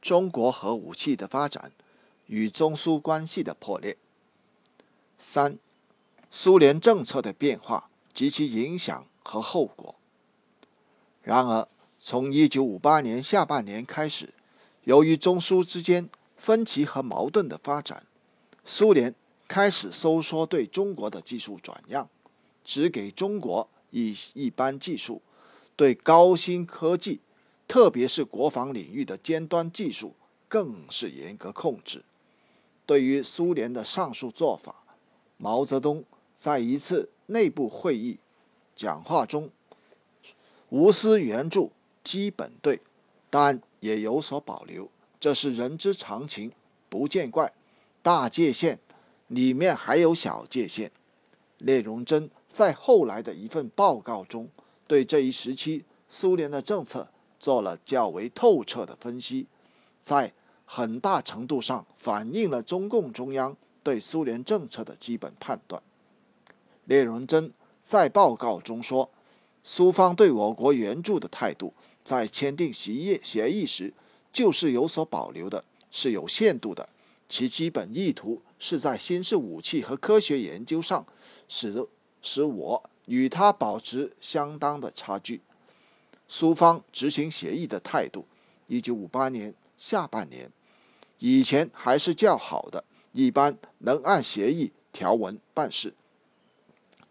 中国核武器的发展与中苏关系的破裂。3. 苏联政策的变化及其影响和后果。然而，从1958年下半年开始，由于中苏之间分歧和矛盾的发展，苏联开始收缩对中国的技术转让，只给中国一般技术，对高新科技，特别是国防领域的尖端技术更是严格控制。对于苏联的上述做法，毛泽东在一次内部会议讲话中无私援助基本对，但也有所保留，这是人之常情，不见怪。大界限里面还有小界限。聂荣臻在后来的一份报告中，对这一时期苏联的政策做了较为透彻的分析，在很大程度上反映了中共中央对苏联政策的基本判断。聂荣臻在报告中说，苏方对我国援助的态度在签订协议时就是有所保留的，是有限度的，其基本意图是在新式武器和科学研究上使我与他保持相当的差距。苏方执行协议的态度1958年下半年以前还是较好的，一般能按协议条文办事，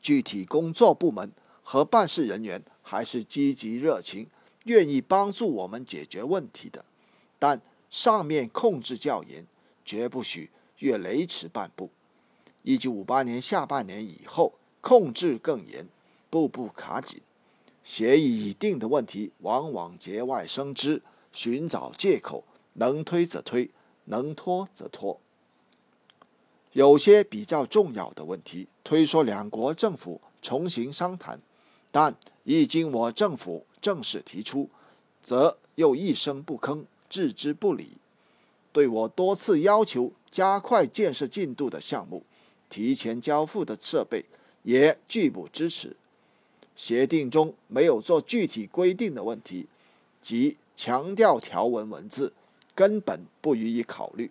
具体工作部门和办事人员还是积极热情，愿意帮助我们解决问题的，但上面控制较严，绝不许越雷池半步。1958年下半年以后控制更严，步步卡紧，协议已定的问题往往节外生枝，寻找借口，能推则推，能拖则拖。有些比较重要的问题推说两国政府重新商谈，但一经我政府正式提出，则又一声不吭，置之不理。对我多次要求加快建设进度的项目，提前交付的设备也拒不支持。协定中没有做具体规定的问题，即强调条文文字，根本不予以考虑。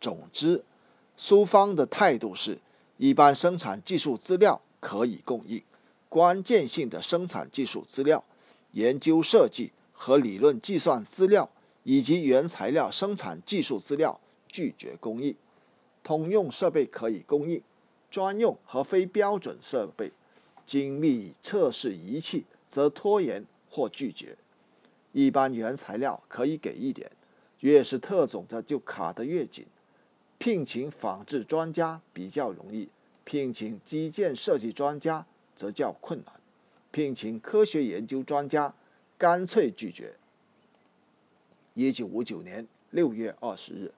总之，苏方的态度是，一般生产技术资料可以供应，关键性的生产技术资料、研究设计和理论计算资料以及原材料生产技术资料拒绝供应，通用设备可以供应，专用和非标准设备、精密测试仪器则拖延或拒绝。一般原材料可以给一点，越是特种的就卡得越紧。聘请仿制专家比较容易，聘请基建设计专家则较困难，聘请科学研究专家干脆拒绝。1959年6月20日，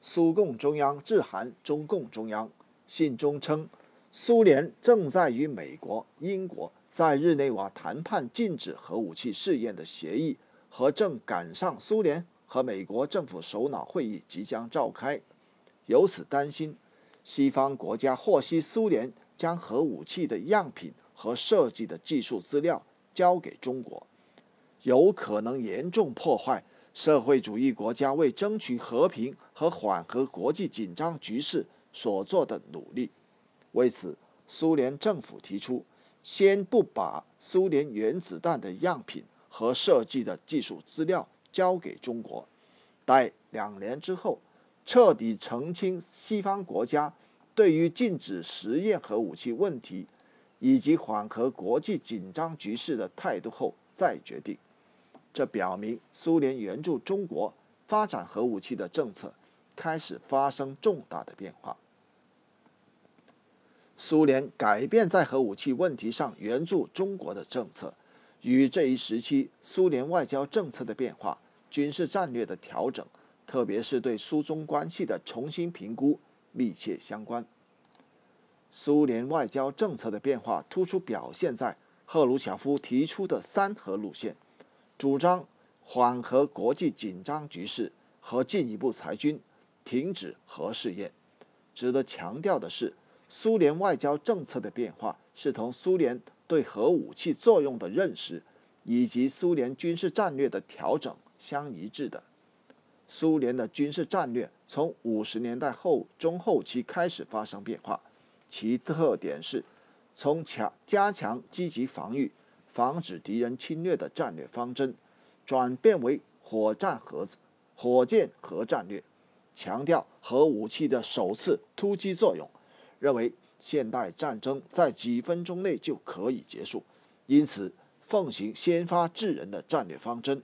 苏共中央致函中共中央，信中称，苏联正在与美国、英国在日内瓦谈判禁止核武器试验的协议，和正赶上苏联和美国政府首脑会议即将召开，由此担心西方国家获悉苏联将核武器的样品和设计的技术资料交给中国，有可能严重破坏社会主义国家为争取和平和缓和国际紧张局势所做的努力。为此，苏联政府提出，先不把苏联原子弹的样品和设计的技术资料交给中国，待2年之后，彻底澄清西方国家对于禁止实验核武器问题以及缓和国际紧张局势的态度后再决定。这表明苏联援助中国发展核武器的政策开始发生重大的变化。苏联改变在核武器问题上援助中国的政策，与这一时期苏联外交政策的变化、军事战略的调整，特别是对苏中关系的重新评估密切相关。苏联外交政策的变化突出表现在赫鲁晓夫提出的三核路线，主张缓和国际紧张局势和进一步裁军，停止核试验。值得强调的是，苏联外交政策的变化是同苏联对核武器作用的认识以及苏联军事战略的调整相一致的。苏联的军事战略从50年代中后期开始发生变化，其特点是从加强积极防御、防止敌人侵略的战略方针，转变为火箭核战略，强调核武器的首次突击作用，认为现代战争在几分钟内就可以结束，因此奉行先发制人的战略方针。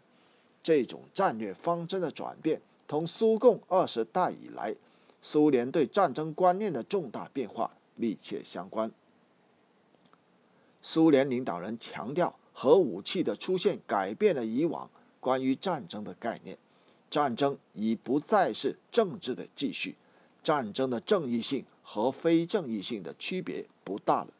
这种战略方针的转变，同苏共20代以来苏联对战争观念的重大变化密切相关。苏联领导人强调，核武器的出现改变了以往关于战争的概念，战争已不再是政治的继续，战争的正义性和非正义性的区别不大了。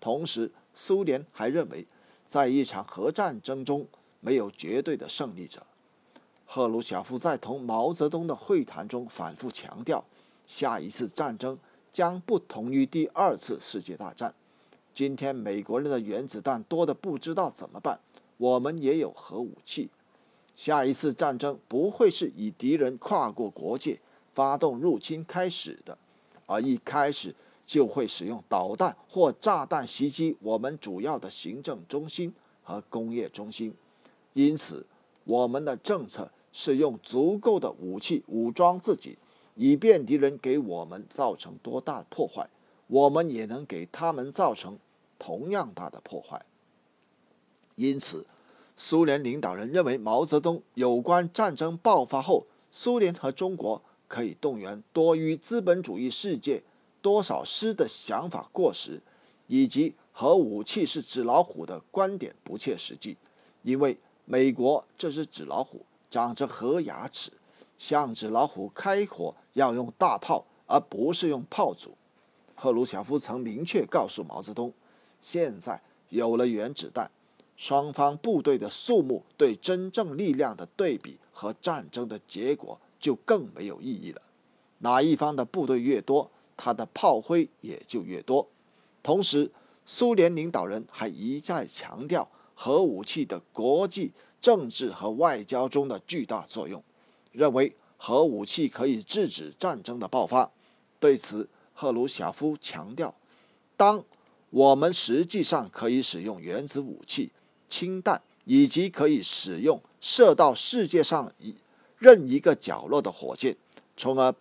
同时，苏联还认为，在一场核战争中没有绝对的胜利者。赫鲁晓夫在同毛泽东的会谈中反复强调，下一次战争将不同于第二次世界大战。今天美国人的原子弹多得不知道怎么办，我们也有核武器。下一次战争不会是以敌人跨过国界发动入侵开始的，而一开始就会使用导弹或炸弹袭击我们主要的行政中心和工业中心。因此，我们的政策是用足够的武器武装自己，以便敌人给我们造成多大破坏，我们也能给他们造成同样大的破坏。因此，苏联领导人认为毛泽东有关战争爆发后，苏联和中国可以动员多于资本主义世界多少师的想法过时，以及核武器是纸老虎的观点不切实际，因为美国这只纸老虎长着核牙齿，向纸老虎开火要用大炮，而不是用炮竹。赫鲁晓夫曾明确告诉毛泽东，现在有了原子弹，双方部队的数目对真正力量的对比和战争的结果就更没有意义了，哪一方的部队越多，他的炮灰也就越多。同时，苏联领导人还一再强调核武器的国际政治和外交中的巨大作用，认为核武器可以制止战争的爆发。对此，赫鲁晓夫强调，当我们实际上可以使用原子武器、氢弹，以及可以使用射到世界上任一个角落的火箭，从而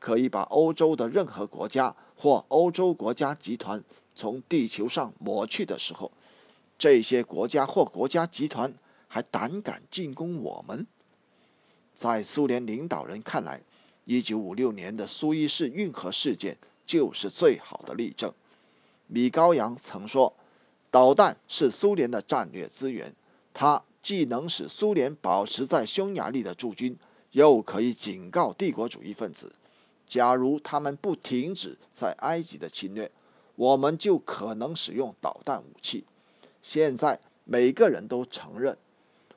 可以把欧洲的任何国家或欧洲国家集团从地球上抹去的时候，这些国家或国家集团还胆敢进攻我们。在苏联领导人看来，1956年的苏伊士运河事件就是最好的例证。米高扬曾说，导弹是苏联的战略资源，它既能使苏联保持在匈牙利的驻军，又可以警告帝国主义分子，假如他们不停止在埃及的侵略，我们就可能使用导弹武器。现在每个人都承认，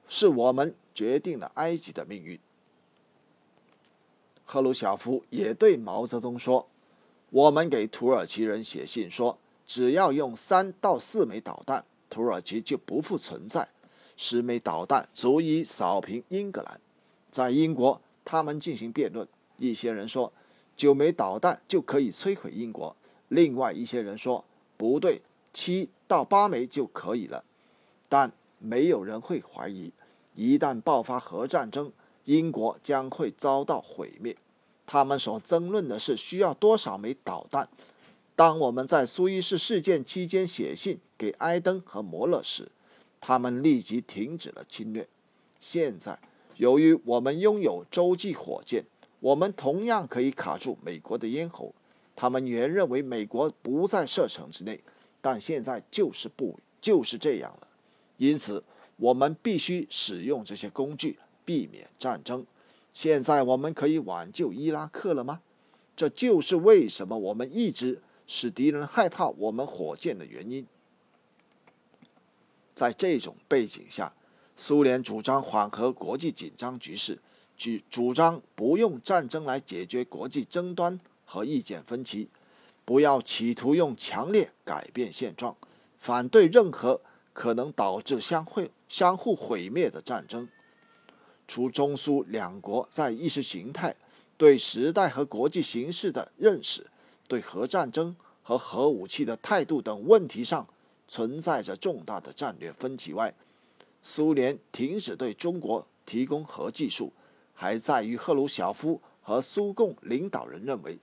是我们决定了埃及的命运。赫鲁晓夫也对毛泽东说，我们给土耳其人写信说，只要用3到4枚导弹，土耳其就不复存在，10枚导弹足以扫平英格兰。在英国，他们进行辩论，一些人说9枚导弹就可以摧毁英国，另外一些人说不对，7到8枚就可以了。但没有人会怀疑，一旦爆发核战争，英国将会遭到毁灭。他们所争论的是需要多少枚导弹。当我们在苏伊士事件期间写信给埃登和摩勒时，他们立即停止了侵略。现在，由于我们拥有洲际火箭，我们同样可以卡住美国的咽喉。他们原认为美国不在射程之内，但现在就是这样了。因此，我们必须使用这些工具，避免战争。现在我们可以挽救伊拉克了吗？这就是为什么我们一直使敌人害怕我们火箭的原因。在这种背景下，苏联主张缓和国际紧张局势，主张不用战争来解决国际争端和意见分歧，不要企图用强烈改变现状，反对任何可能导致相互毁灭的战争。除中苏两国在意识形态、对时代和国际形势的认识、对核战争和核武器的态度等问题上存在着重大的战略分歧外，苏联停止对中国提供核技术，还在于赫鲁晓夫和苏共领导人认为，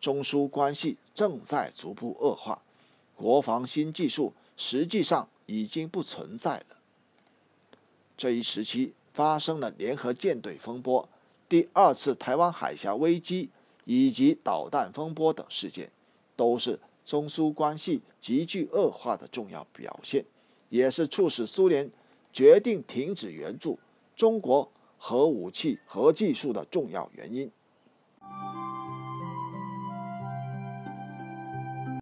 中苏关系正在逐步恶化，国防新技术实际上已经不存在了。这一时期发生了联合舰队风波、第二次台湾海峡危机以及导弹风波等事件，都是中苏关系急剧恶化的重要表现，也是促使苏联决定停止援助中国核武器、核技术的重要原因。